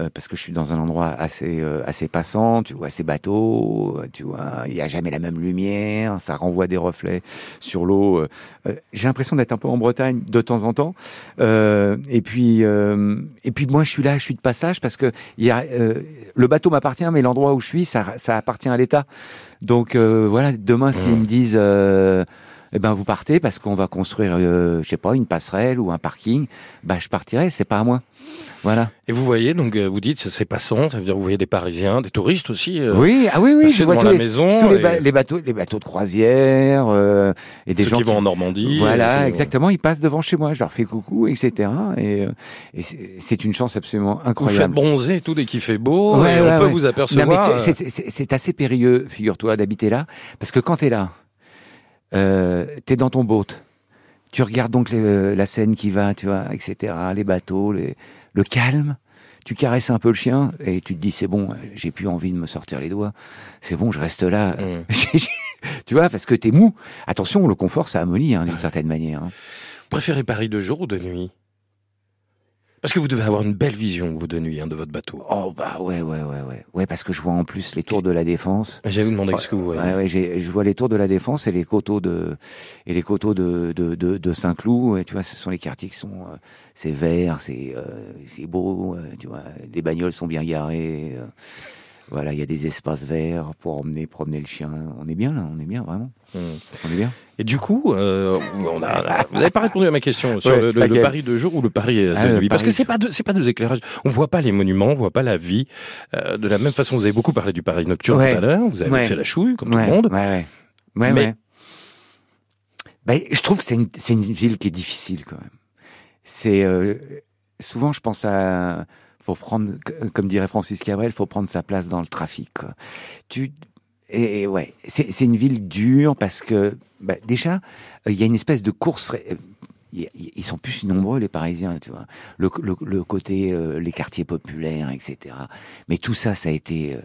euh, parce que je suis dans un endroit assez euh, assez passant, tu vois ces bateaux, tu vois il y a jamais la même lumière, ça renvoie des reflets sur l'eau, euh, euh, j'ai l'impression d'être un peu en Bretagne de temps en temps euh, et puis euh, et puis moi je suis là, je suis de passage parce que il y a euh, le bateau m'appartient mais l'endroit où je suis ça ça appartient à l'État. Donc euh, voilà, demain mmh. s'ils me disent, euh, eh ben vous partez parce qu'on va construire, euh, je sais pas, une passerelle ou un parking, bah je partirai, c'est pas à moi. Voilà. Et vous voyez, donc vous dites c'est passant, ça veut dire vous voyez des Parisiens, des touristes aussi. Euh, oui, ah oui, oui, je vois tous, la les, maison tous et... les, ba- les bateaux, les bateaux de croisière euh, et des ceux gens qui vont en Normandie. Voilà, exactement, ils passent devant chez moi, je leur fais coucou, et cetera. Et, et c'est une chance absolument incroyable. Vous faites bronzer tout dès qu'il fait beau, ouais, et ouais, on ouais, peut ouais. vous apercevoir. Non, c'est, c'est, c'est, c'est assez périlleux, figure-toi, d'habiter là, parce que quand t'es là, euh, t'es dans ton boat. Tu regardes donc les, la Seine qui va, tu vois, et cetera, les bateaux, les, le calme. Tu caresses un peu le chien et tu te dis, c'est bon, j'ai plus envie de me sortir les doigts. C'est bon, je reste là. Mmh. Tu vois, parce que t'es mou. Attention, le confort, ça amollit, hein, d'une certaine manière. Hein. Vous préférez Paris de jour ou de nuit ? Parce que vous devez avoir une belle vision, vous, de nuit, hein, de votre bateau. Oh, bah, ouais, ouais, ouais, ouais. Ouais, parce que je vois en plus les tours de la Défense. J'allais vous demander ce que vous voyez. Ouais, ouais, j'ai, je vois les tours de la Défense et les coteaux de, et les coteaux de, de, de, de Saint-Cloud. Et tu vois, ce sont les quartiers qui sont, euh, c'est vert, c'est, euh, c'est beau, euh, tu vois. Les bagnoles sont bien garées. Euh, voilà, il y a des espaces verts pour emmener, promener le chien. On est bien, là, on est bien, vraiment. Mmh. On est bien. Et du coup, euh, on a, vous n'avez pas répondu à ma question sur ouais, le, le, le Paris de jour ou le Paris de ah, nuit. Parce que c'est pas deux, c'est pas deux éclairages. On voit pas les monuments, on voit pas la vie. Euh, de la même façon, vous avez beaucoup parlé du Paris nocturne ouais. tout à l'heure. Vous avez ouais. fait la chouille, comme ouais. tout le monde. Ouais, ouais. ouais, Mais... ouais. Bah, je trouve que c'est une, c'est une ville qui est difficile quand même. C'est euh, souvent, je pense à, faut prendre, comme dirait Francis Cabrel, faut prendre sa place dans le trafic. Quoi. Tu Et ouais, c'est, c'est une ville dure parce que, bah, déjà, il euh, y a une espèce de course... Fra... Ils sont plus nombreux, les Parisiens, tu vois. Le, le, le côté, euh, les quartiers populaires, et cetera. Mais tout ça, ça a été... Euh...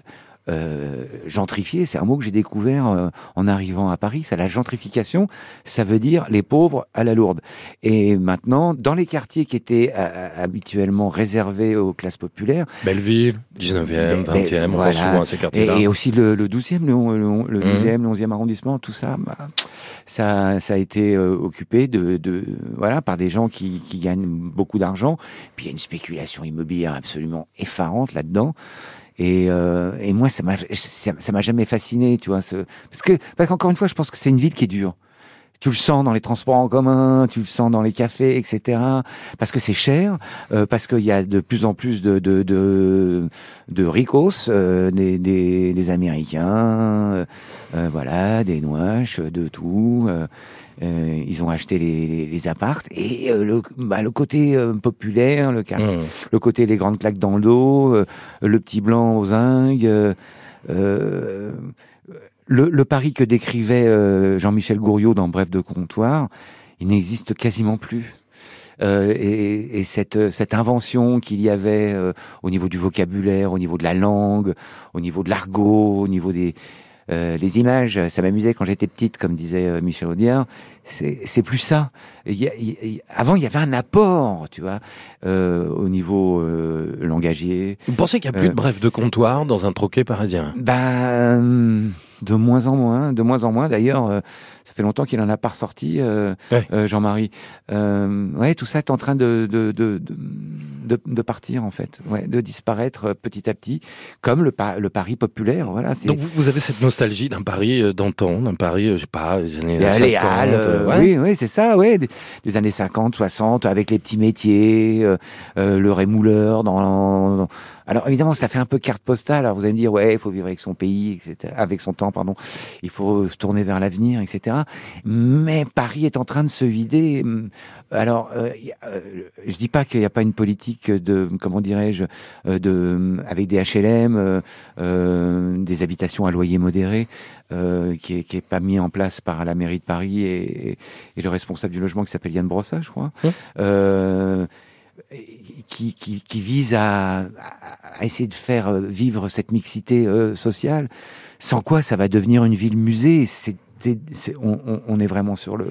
Euh, gentrifié, c'est un mot que j'ai découvert euh, en arrivant à Paris. Ça, la gentrification, ça veut dire les pauvres à la lourde. Et maintenant, dans les quartiers qui étaient euh, habituellement réservés aux classes populaires, Belleville, dix-neuvième, mais, vingtième, on voilà. pense souvent à ces quartiers-là. Et, et aussi le, le douzième, le, le, le douzième, mmh. le onzième arrondissement, tout ça, bah, ça, ça a été euh, occupé de, de, voilà, par des gens qui, qui gagnent beaucoup d'argent. Puis il y a une spéculation immobilière absolument effarante là-dedans. Et, euh, et moi, ça m'a, ça, ça m'a jamais fasciné, tu vois. Ce... Parce que, parce qu'encore une fois, je pense que c'est une ville qui est dure. Tu le sens dans les transports en commun, tu le sens dans les cafés, et cetera. Parce que c'est cher, euh, parce qu'il y a de plus en plus de de de, de ricos, euh, des, des des Américains, euh, voilà, des noiches, de tout. Euh, Euh, ils ont acheté les, les, les appartes et euh, le, bah, le côté euh, populaire, le, car- mmh. le côté les grandes claques dans le dos, euh, le petit blanc aux zingues, euh, euh, le, le Paris que décrivait euh, Jean-Michel Gouriot dans Bref de comptoir, il n'existe quasiment plus. Euh, et, et cette, cette invention qu'il y avait euh, au niveau du vocabulaire, au niveau de la langue, au niveau de l'argot, au niveau des... Euh, les images, ça m'amusait quand j'étais petite, comme disait euh, Michel Audiard. C'est, c'est plus ça. Il y a, il y a, avant, il y avait un apport, tu vois, euh, au niveau euh, langagier. Vous pensez qu'il n'y a plus euh, de bref de comptoir dans un troquet parisien ? Bah, de moins en moins, de moins en moins. D'ailleurs, euh, Ça fait longtemps qu'il n'en a pas ressorti, euh, ouais. euh, Jean-Marie. Euh, ouais, tout ça est en train de, de, de, de, de partir, en fait. Ouais, de disparaître petit à petit, comme le, le Paris populaire. Voilà, c'est... Donc, vous avez cette nostalgie d'un Paris d'antan, d'un Paris, je sais pas, des années cinquante. Halles, euh, ouais. Oui, oui, c'est ça, ouais. Des, des années cinquante, soixante, avec les petits métiers, euh, euh, le rémouleur dans... dans Alors évidemment, ça fait un peu carte postale. Alors vous allez me dire, ouais, il faut vivre avec son pays, et cetera, avec son temps, pardon. Il faut se tourner vers l'avenir, et cetera. Mais Paris est en train de se vider. Alors, euh, je dis pas qu'il n'y a pas une politique de, comment dirais-je, de, avec des H L M, euh, euh, des habitations à loyer modéré, euh, qui est, qui est pas mis en place par la mairie de Paris et, et le responsable du logement qui s'appelle Yann Brossa, je crois. Mmh. Euh, Qui, qui, qui vise à, à essayer de faire vivre cette mixité euh, sociale, sans quoi ça va devenir une ville musée. C'est, c'est, c'est, on, on est vraiment sur le,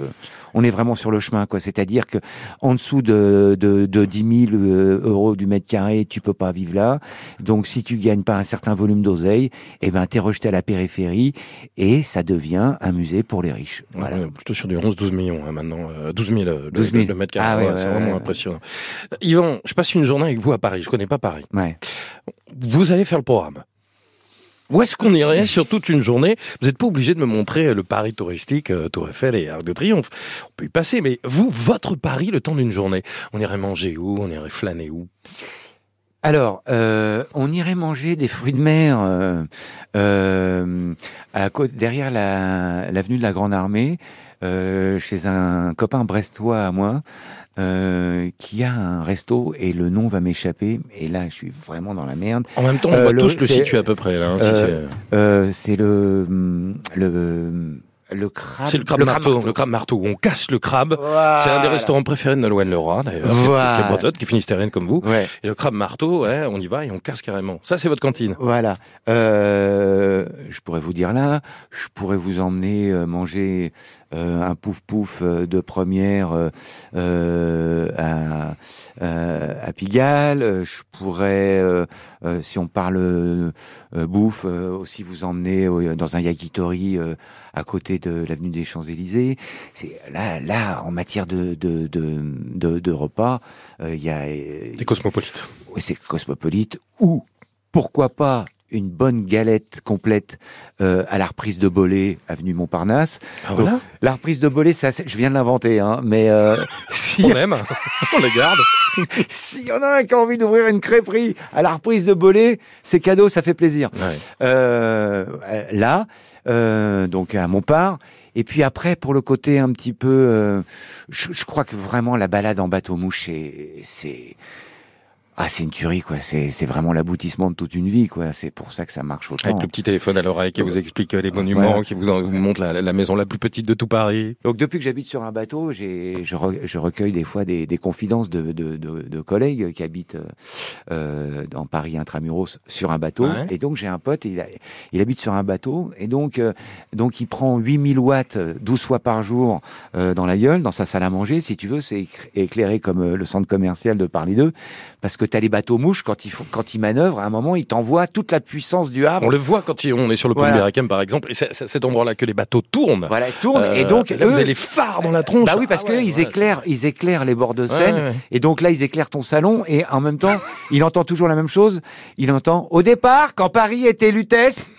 on est vraiment sur le chemin, quoi. C'est-à-dire que en dessous de, de, de dix mille euros du mètre carré, tu peux pas vivre là. Donc, si tu gagnes pas un certain volume d'oseille, eh ben, t'es rejeté à la périphérie et ça devient un musée pour les riches. Voilà. Ouais, plutôt sur du onze douze millions, hein, maintenant. douze mille le mètre carré. Ah ouais, ouais, c'est ouais, vraiment ouais, impressionnant. Ouais. Yvan, je passe une journée avec vous à Paris. Je connais pas Paris. Ouais. Vous allez faire le programme. Où est-ce qu'on irait sur toute une journée? Vous n'êtes pas obligé de me montrer le Paris touristique, Tour Eiffel et Arc de Triomphe. On peut y passer, mais vous, votre Paris, le temps d'une journée. On irait manger où? On irait flâner où? Alors, euh, on irait manger des fruits de mer euh, euh, à côté, derrière la, l'avenue de la Grande Armée, euh, chez un copain brestois à moi, Euh, qui a un resto et le nom va m'échapper et là je suis vraiment dans la merde. En même temps on euh, va le, tous le situer à peu près là. Hein, euh, si c'est euh, c'est le le le crabe. C'est le crabe, le crabe marteau, marteau. Le crabe marteau où on casse le crabe. Voilà. C'est un des restaurants préférés de Nolwenn Leroy d'ailleurs. Voilà. Qui est bretonne, qui est finistérienne comme vous. Ouais. Et le crabe marteau, ouais, on y va et on casse carrément. Ça c'est votre cantine. Voilà. Euh, je pourrais vous dire là, je pourrais vous emmener manger. Euh, un pouf-pouf de première euh, euh, à, euh, à Pigalle. Je pourrais, euh, euh, si on parle euh, bouffe, euh, aussi vous emmener euh, dans un yakitori euh, à côté de l'avenue des Champs-Élysées. C'est là, là, en matière de de de, de, de repas, il euh, y a euh, des cosmopolites. Oui, c'est cosmopolite. Ou pourquoi pas une bonne galette complète euh, à la reprise de Bollet, avenue Montparnasse. Ah voilà. Donc, la reprise de Bollet, ça, je viens de l'inventer, hein, mais euh, si on aime, on la garde. S'il y en a un qui a envie d'ouvrir une crêperie à la reprise de Bollet, c'est cadeau, ça fait plaisir. Ouais. Euh, là, euh, donc à Montparnasse. Et puis après, pour le côté un petit peu, euh, je, je crois que vraiment la balade en bateau-mouche, c'est... c'est Ah, c'est une tuerie, quoi. C'est, c'est vraiment l'aboutissement de toute une vie, quoi. C'est pour ça que ça marche autant. Avec le petit téléphone à l'oreille qui vous explique les monuments, voilà, qui vous, vous montre la, la maison la plus petite de tout Paris. Donc, depuis que j'habite sur un bateau, j'ai, je, re, je recueille des fois des, des confidences de, de, de, de collègues qui habitent, euh, dans Paris intramuros sur un bateau. Ouais. Et donc, j'ai un pote, il, a, il habite sur un bateau. Et donc, euh, donc, il prend huit mille watts douze fois par jour, euh, dans la gueule, dans sa salle à manger. Si tu veux, c'est éclairé comme le centre commercial de Paris deux. Parce que t'as les bateaux-mouches, quand ils, font, quand ils manœuvrent, à un moment, ils t'envoient toute la puissance du Havre. On le voit quand on est sur le pont voilà. Ibéricum, par exemple, et c'est, c'est cet endroit-là que les bateaux tournent. Voilà, ils tournent, euh, et donc... Et là, eux, vous avez les phares dans la tronche. Bah oui, parce ah ouais, qu'eux, ils, ouais, éclairent, ils éclairent les bords de Seine, ouais, ouais, ouais. Et donc là, ils éclairent ton salon, et en même temps, il entend toujours la même chose, il entend « Au départ, quand Paris était Lutèce... »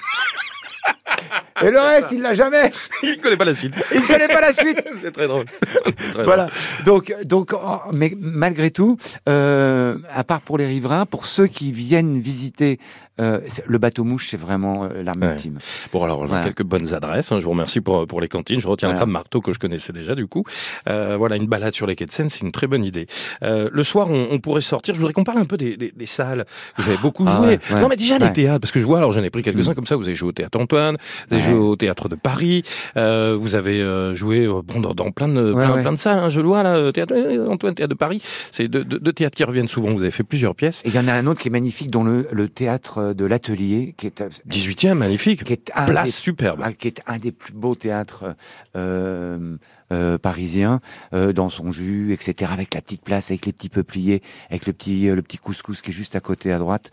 Et le reste, il l'a jamais. Il connaît pas la suite. Il connaît pas la suite. C'est très drôle. C'est très voilà. Drôle. Donc, donc, oh, mais malgré tout, euh, à part pour les riverains, pour ceux qui viennent visiter euh, le bateau mouche, c'est vraiment euh, l'arme ouais. ultime. Bon, alors on a voilà. quelques bonnes adresses. Hein. Je vous remercie pour pour les cantines. Je retiens voilà. le Crabe Marteau que je connaissais déjà du coup. Euh, voilà, une balade sur les quais de Seine, c'est une très bonne idée. Euh, le soir, on, on pourrait sortir. Je voudrais qu'on parle un peu des, des, des salles. Vous avez beaucoup ah, joué. Ouais, ouais, non, mais déjà ouais. les théâtres, parce que je vois. Alors, j'en ai pris quelques-uns mmh. comme ça. Vous avez joué au Théâtre Antoine. Vous avez ouais. joué au Théâtre de Paris, euh, vous avez euh, joué euh, bon, dans, dans plein de, ouais, plein, ouais. plein de salles, hein, je le vois, là, Théâtre Antoine, Théâtre de Paris, c'est deux de, de théâtres qui reviennent souvent, vous avez fait plusieurs pièces. Et il y en a un autre qui est magnifique, dont le, le Théâtre de l'Atelier, qui est... dix-huitième, magnifique, qui est un place des, superbe. Qui est un des plus beaux théâtres... Euh, euh, parisien, euh, dans son jus, et cetera, avec la petite place, avec les petits peupliers, avec le petit, euh, le petit couscous qui est juste à côté, à droite.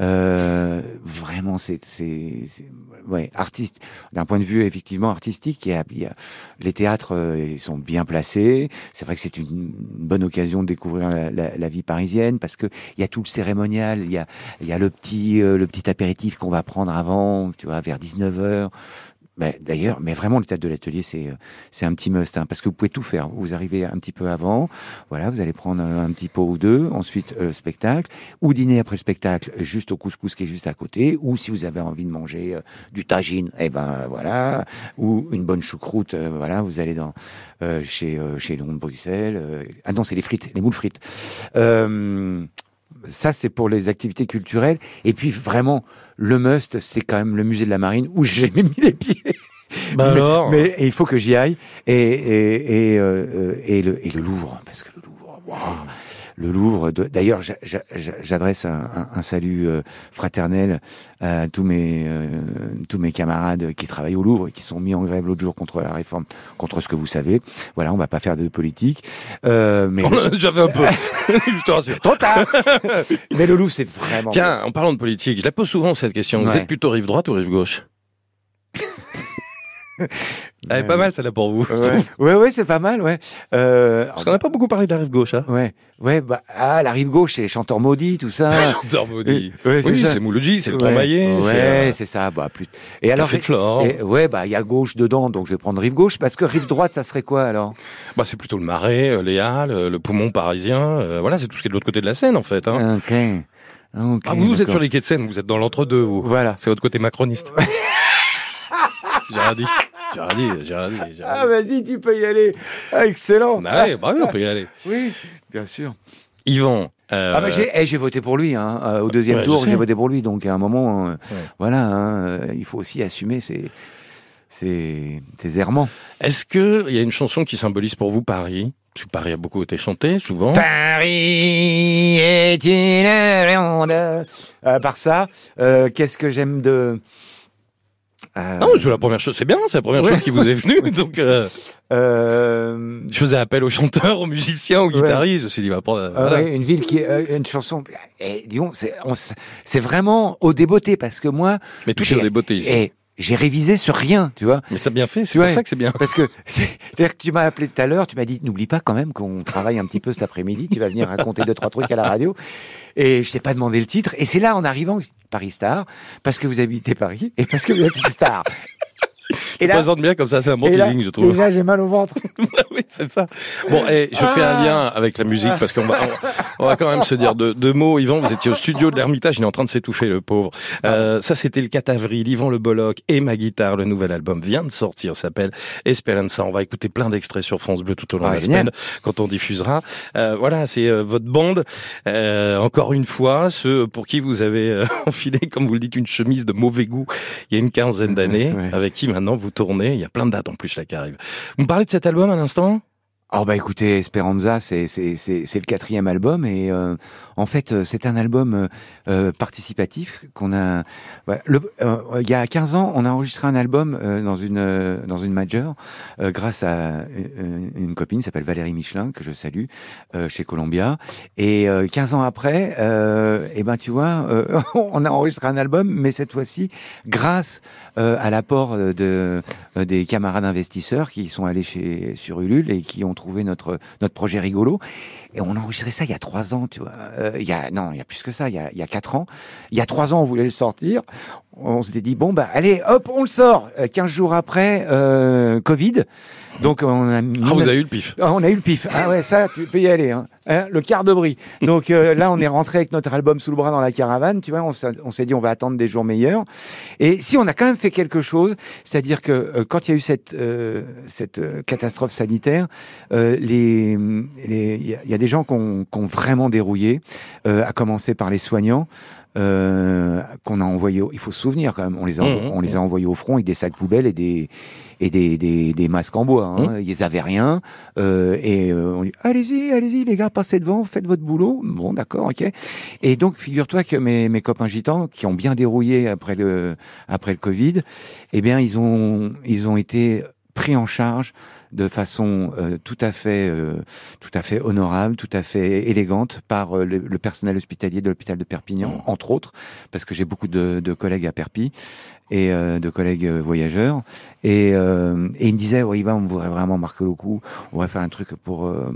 Euh, vraiment, c'est, c'est, c'est ouais, artiste. D'un point de vue, effectivement, artistique, il y a, il y a, les théâtres euh, ils sont bien placés. C'est vrai que c'est une, une bonne occasion de découvrir la, la, la vie parisienne, parce que il y a tout le cérémonial, il y a, il y a le petit, euh, le petit apéritif qu'on va prendre avant, tu vois, vers dix-neuf heures. Ben, d'ailleurs, mais vraiment, le théâtre de l'atelier, c'est c'est un petit must, hein, parce que vous pouvez tout faire. Vous arrivez un petit peu avant, voilà, vous allez prendre un petit pot ou deux, ensuite euh, spectacle, ou dîner après le spectacle, juste au couscous qui est juste à côté, ou si vous avez envie de manger euh, du tagine, eh ben voilà, ou une bonne choucroute, euh, voilà, vous allez dans euh, chez euh, chez Londres, Bruxelles. Euh... Ah non, c'est les frites, les moules frites. Euh... Ça, c'est pour les activités culturelles. Et puis, vraiment, le must, c'est quand même le musée de la Marine, où j'ai mis les pieds. Bah mais, alors... mais il faut que j'y aille. Et, et, et, euh, et, le, et le Louvre, parce que le Louvre... Wow. Le Louvre, de... d'ailleurs, j'a, j'a, j'adresse un, un, un salut euh, fraternel à tous mes, euh, tous mes camarades qui travaillent au Louvre et qui sont mis en grève l'autre jour contre la réforme, contre ce que vous savez. Voilà, on va pas faire de politique. Euh, mais... J'avais un peu, je te rassure. Trop tard. Mais le Louvre, c'est vraiment... Tiens, en parlant de politique, je la pose souvent cette question. Vous ouais. êtes plutôt rive droite ou rive gauche? Elle est pas mal celle-là pour vous. Ouais, ouais, ouais, c'est pas mal, ouais. Euh, Parce qu'on n'a pas beaucoup parlé de la rive gauche, hein. Ouais, ouais, bah ah, la rive gauche, c'est les chanteurs maudits, tout ça. Les chanteurs maudits. Et, ouais, c'est oui, ça. C'est Mouloudji, c'est le Tremaillé. Ouais, c'est, euh... c'est ça. Bah plus. Et alors, fait de Flore. Et, ouais, bah il y a gauche dedans, donc je vais prendre rive gauche, parce que rive droite, ça serait quoi alors? Bah c'est plutôt le Marais, les Halles, le, le poumon parisien. Euh, voilà, c'est tout ce qui est de l'autre côté de la Seine, en fait. Hein. Ok. Okay, ah, vous, vous êtes sur les quais de Seine, vous êtes dans l'entre-deux, vous. Voilà. C'est votre côté macroniste. J'ai rien dit. J'ai rien dit, j'ai rien dit, j'ai rien dit. Ah, vas-y, tu peux y aller. Ah, excellent. Ah, oui, bah oui, on peut y aller. Oui, bien sûr. Yvan. Euh... Ah, bah, j'ai, eh, j'ai voté pour lui, hein. Euh, au deuxième ouais, tour, j'ai voté pour lui. Donc, à un moment, euh, ouais. voilà, hein, euh, il faut aussi assumer ses, ses, ses errements. Est-ce qu'il y a une chanson qui symbolise pour vous Paris ? Parce que Paris a beaucoup été chanté, souvent. Paris est une ronde. À part ça, euh, qu'est-ce que j'aime de... Euh... Non, c'est la première chose, c'est bien, c'est la première ouais. chose qui vous est venue, donc euh... Euh... je faisais appel aux chanteurs, aux musiciens, aux guitaristes, ouais. je me suis dit, bah, prendre, voilà. euh, ouais, une ville qui est, euh, une chanson, et, disons, c'est, on, c'est vraiment au débeauté, parce que moi... Mais tout est au débeauté, ici. Et... j'ai révisé sur rien, tu vois. Mais ça bien fait, c'est ouais, pour ça que c'est bien. Parce que, c'est, c'est-à-dire que tu m'as appelé tout à l'heure, tu m'as dit, n'oublie pas quand même qu'on travaille un petit peu cet après-midi, tu vas venir raconter deux, trois trucs à la radio. Et je t'ai pas demandé le titre. Et c'est là, en arrivant, Paris Star, parce que vous habitez Paris et parce que vous êtes une star. Et là, présente bien comme ça, c'est un bon teasing, je trouve. Déjà, j'ai mal au ventre. Oui, c'est ça. Bon, et je ah fais un lien avec la musique parce qu'on va, on, on va quand même se dire deux, deux mots. Yvan, vous étiez au studio de l'Ermitage, il est en train de s'étouffer, le pauvre. Euh, ça, c'était le quatre avril. Yvan Le Bolloc'h et ma guitare. Le nouvel album vient de sortir, s'appelle Esperanza. On va écouter plein d'extraits sur France Bleu tout au long ah, de la génial. semaine quand on diffusera. Euh, voilà, c'est euh, votre bande. Euh, encore une fois, ceux pour qui vous avez euh, enfilé, comme vous le dites, une chemise de mauvais goût il y a une quinzaine d'années, ouais. avec qui maintenant vous tournez, il y a plein de dates en plus là qui arrivent. Vous me parlez de cet album à l'instant ? Oh bah écoutez, Esperanza, c'est, c'est, c'est, c'est le quatrième album et euh, en fait c'est un album euh, participatif qu'on a... Voilà, le, euh, il y a quinze ans, on a enregistré un album euh, dans une euh, dans une major euh, grâce à euh, une copine qui s'appelle Valérie Michelin, que je salue, euh, chez Columbia. Et euh, quinze ans après, euh, et ben tu vois, euh, on a enregistré un album, mais cette fois-ci grâce euh, à l'apport de, euh, des camarades investisseurs qui sont allés chez, sur Ulule et qui ont trouver notre notre projet rigolo, et on a enregistré ça il y a trois ans, tu vois. Euh, il y a non, il y a plus que ça, il y a il y a quatre ans. Il y a trois ans, on voulait le sortir. On s'était dit bon bah allez, hop, on le sort. quinze jours après euh, Covid, donc on a mis ah vous notre... avez eu le pif. Ah, on a eu le pif. Ah ouais, ça tu peux y aller. Hein. Hein, le quart de brie. Donc euh, là, on est rentré avec notre album sous le bras dans la caravane. Tu vois, on s'est, on s'est dit on va attendre des jours meilleurs. Et si on a quand même fait quelque chose, c'est-à-dire que euh, quand il y a eu cette euh, cette euh, catastrophe sanitaire. Euh, les, les, y, y a des gens qui ont vraiment dérouillé, euh, à commencer par les soignants, euh, qu'on a envoyés, il faut se souvenir quand même, on les a, envo- mmh, on les a envoyés au front avec des sacs poubelles et des, et des, des, des masques en bois, hein. Mmh. Ils avaient rien, euh, et euh, on dit, allez-y, allez-y les gars, passez devant, faites votre boulot, bon d'accord, ok. Et donc, figure-toi que mes, mes copains gitans, qui ont bien dérouillé après le, après le Covid, eh bien, ils ont, ils ont été pris en charge de façon euh, tout à fait, euh, tout à fait honorable, tout à fait élégante par euh, le, le personnel hospitalier de l'hôpital de Perpignan, entre autres, parce que j'ai beaucoup de, de collègues à Perpi et euh, de collègues voyageurs. Et, euh, et ils me disaient, oh, Yvan, on voudrait vraiment marquer le coup. On va faire un truc pour euh,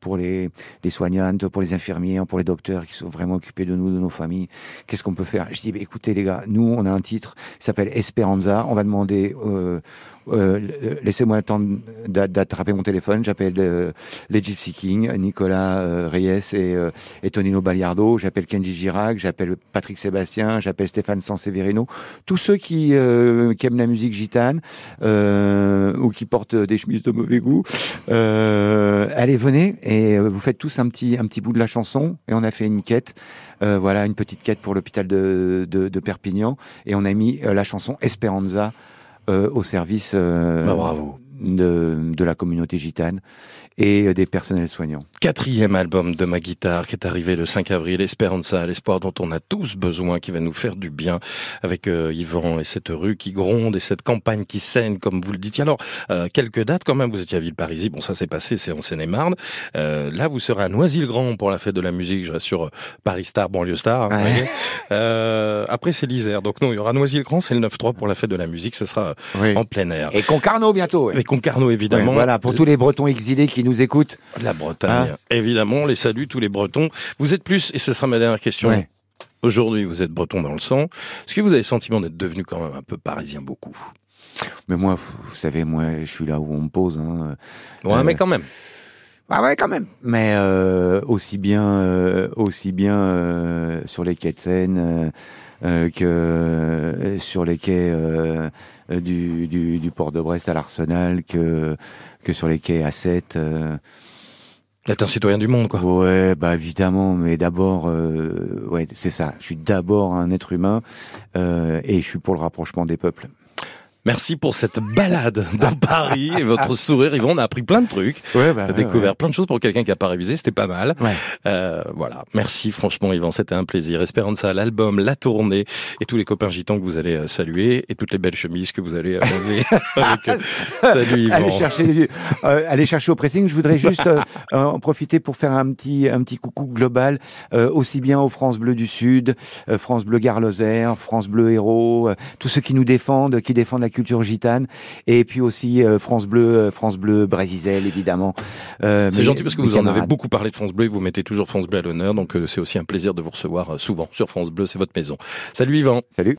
pour les les soignantes, pour les infirmiers, pour les docteurs qui sont vraiment occupés de nous, de nos familles. Qu'est-ce qu'on peut faire ? Je dis, bah, écoutez les gars, nous on a un titre, il s'appelle Esperanza. On va demander, euh, euh, laissez-moi attendre d'attraper mon téléphone. J'appelle euh, les Gypsy Kings, Nicolas euh, Reyes et, euh, et Tonino Baliardo. J'appelle Kenji Girac, j'appelle Patrick Sébastien, j'appelle Stéphane Sanseverino. Tous ceux qui euh, qui aiment la musique gitane. Euh, ou qui portent des chemises de mauvais goût. Euh, allez, venez et vous faites tous un petit un petit bout de la chanson. Et on a fait une quête, euh, voilà, une petite quête pour l'hôpital de, de, de Perpignan. Et on a mis euh, la chanson Esperanza euh, au service euh, bah, bravo. De, de la communauté gitane et des personnels soignants. Quatrième album de ma guitare qui est arrivé le cinq avril, Esperanza, l'espoir dont on a tous besoin, qui va nous faire du bien avec euh, Yvan et cette rue qui gronde et cette campagne qui saigne, comme vous le dites. Alors, euh, quelques dates quand même, vous étiez à Villeparisis, bon ça s'est passé, c'est en Seine-et-Marne. Euh, là, vous serez à Noisy-le-Grand pour la fête de la musique, je rassure, Paris Star, banlieue star. Hein, ouais. Vous voyez euh, après, c'est l'Isère, donc non, il y aura Noisy-le-Grand, c'est le neuf trois pour la fête de la musique, ce sera oui. en plein air. Et Concarneau bientôt. Ouais. Et Concarneau, évidemment. Ouais, voilà, pour tous les Bretons exilés qui nous écoutent. La Bretagne, hein évidemment, on les salue, tous les Bretons. Vous êtes plus, et ce sera ma dernière question, ouais. Aujourd'hui vous êtes Breton dans le sang, est-ce que vous avez le sentiment d'être devenu quand même un peu parisien beaucoup ? Mais moi, vous savez, moi, je suis là où on me pose. Hein. Ouais, euh... mais quand même. Ah ouais, quand même. Mais euh, aussi bien, euh, aussi bien euh, sur les quais de Seine... Euh... Euh, que euh, sur les quais euh, du, du, du port de Brest à l'Arsenal, que, que sur les quais à Sète. Euh... D'être un citoyen du monde, quoi. Ouais, bah évidemment, mais d'abord, euh, ouais, c'est ça. Je suis d'abord un être humain euh, et je suis pour le rapprochement des peuples. Merci pour cette balade dans Paris et votre sourire, Yvan. On a appris plein de trucs, ouais, bah, découvert ouais, ouais. plein de choses pour quelqu'un qui n'a pas révisé, c'était pas mal. Ouais. Euh, voilà, merci franchement Yvan, c'était un plaisir. Esperanza, l'album, la tournée et tous les copains gitans que vous allez saluer et toutes les belles chemises que vous allez enlever. Avec... Salut Yvan. Allez chercher, euh, allez chercher au pressing. Je voudrais juste euh, en profiter pour faire un petit un petit coucou global, euh, aussi bien aux France Bleu du Sud, euh, France Bleu Gare-Lozère, France Bleu Hérault, euh, tous ceux qui nous défendent, qui défendent la culture gitane, et puis aussi euh, France Bleu, euh, France Bleu Brésisel évidemment. Euh, c'est gentil parce que vous camarades. En avez beaucoup parlé de France Bleu et vous mettez toujours France Bleu à l'honneur, donc euh, c'est aussi un plaisir de vous recevoir euh, souvent sur France Bleu, c'est votre maison. Salut Yvan. Salut.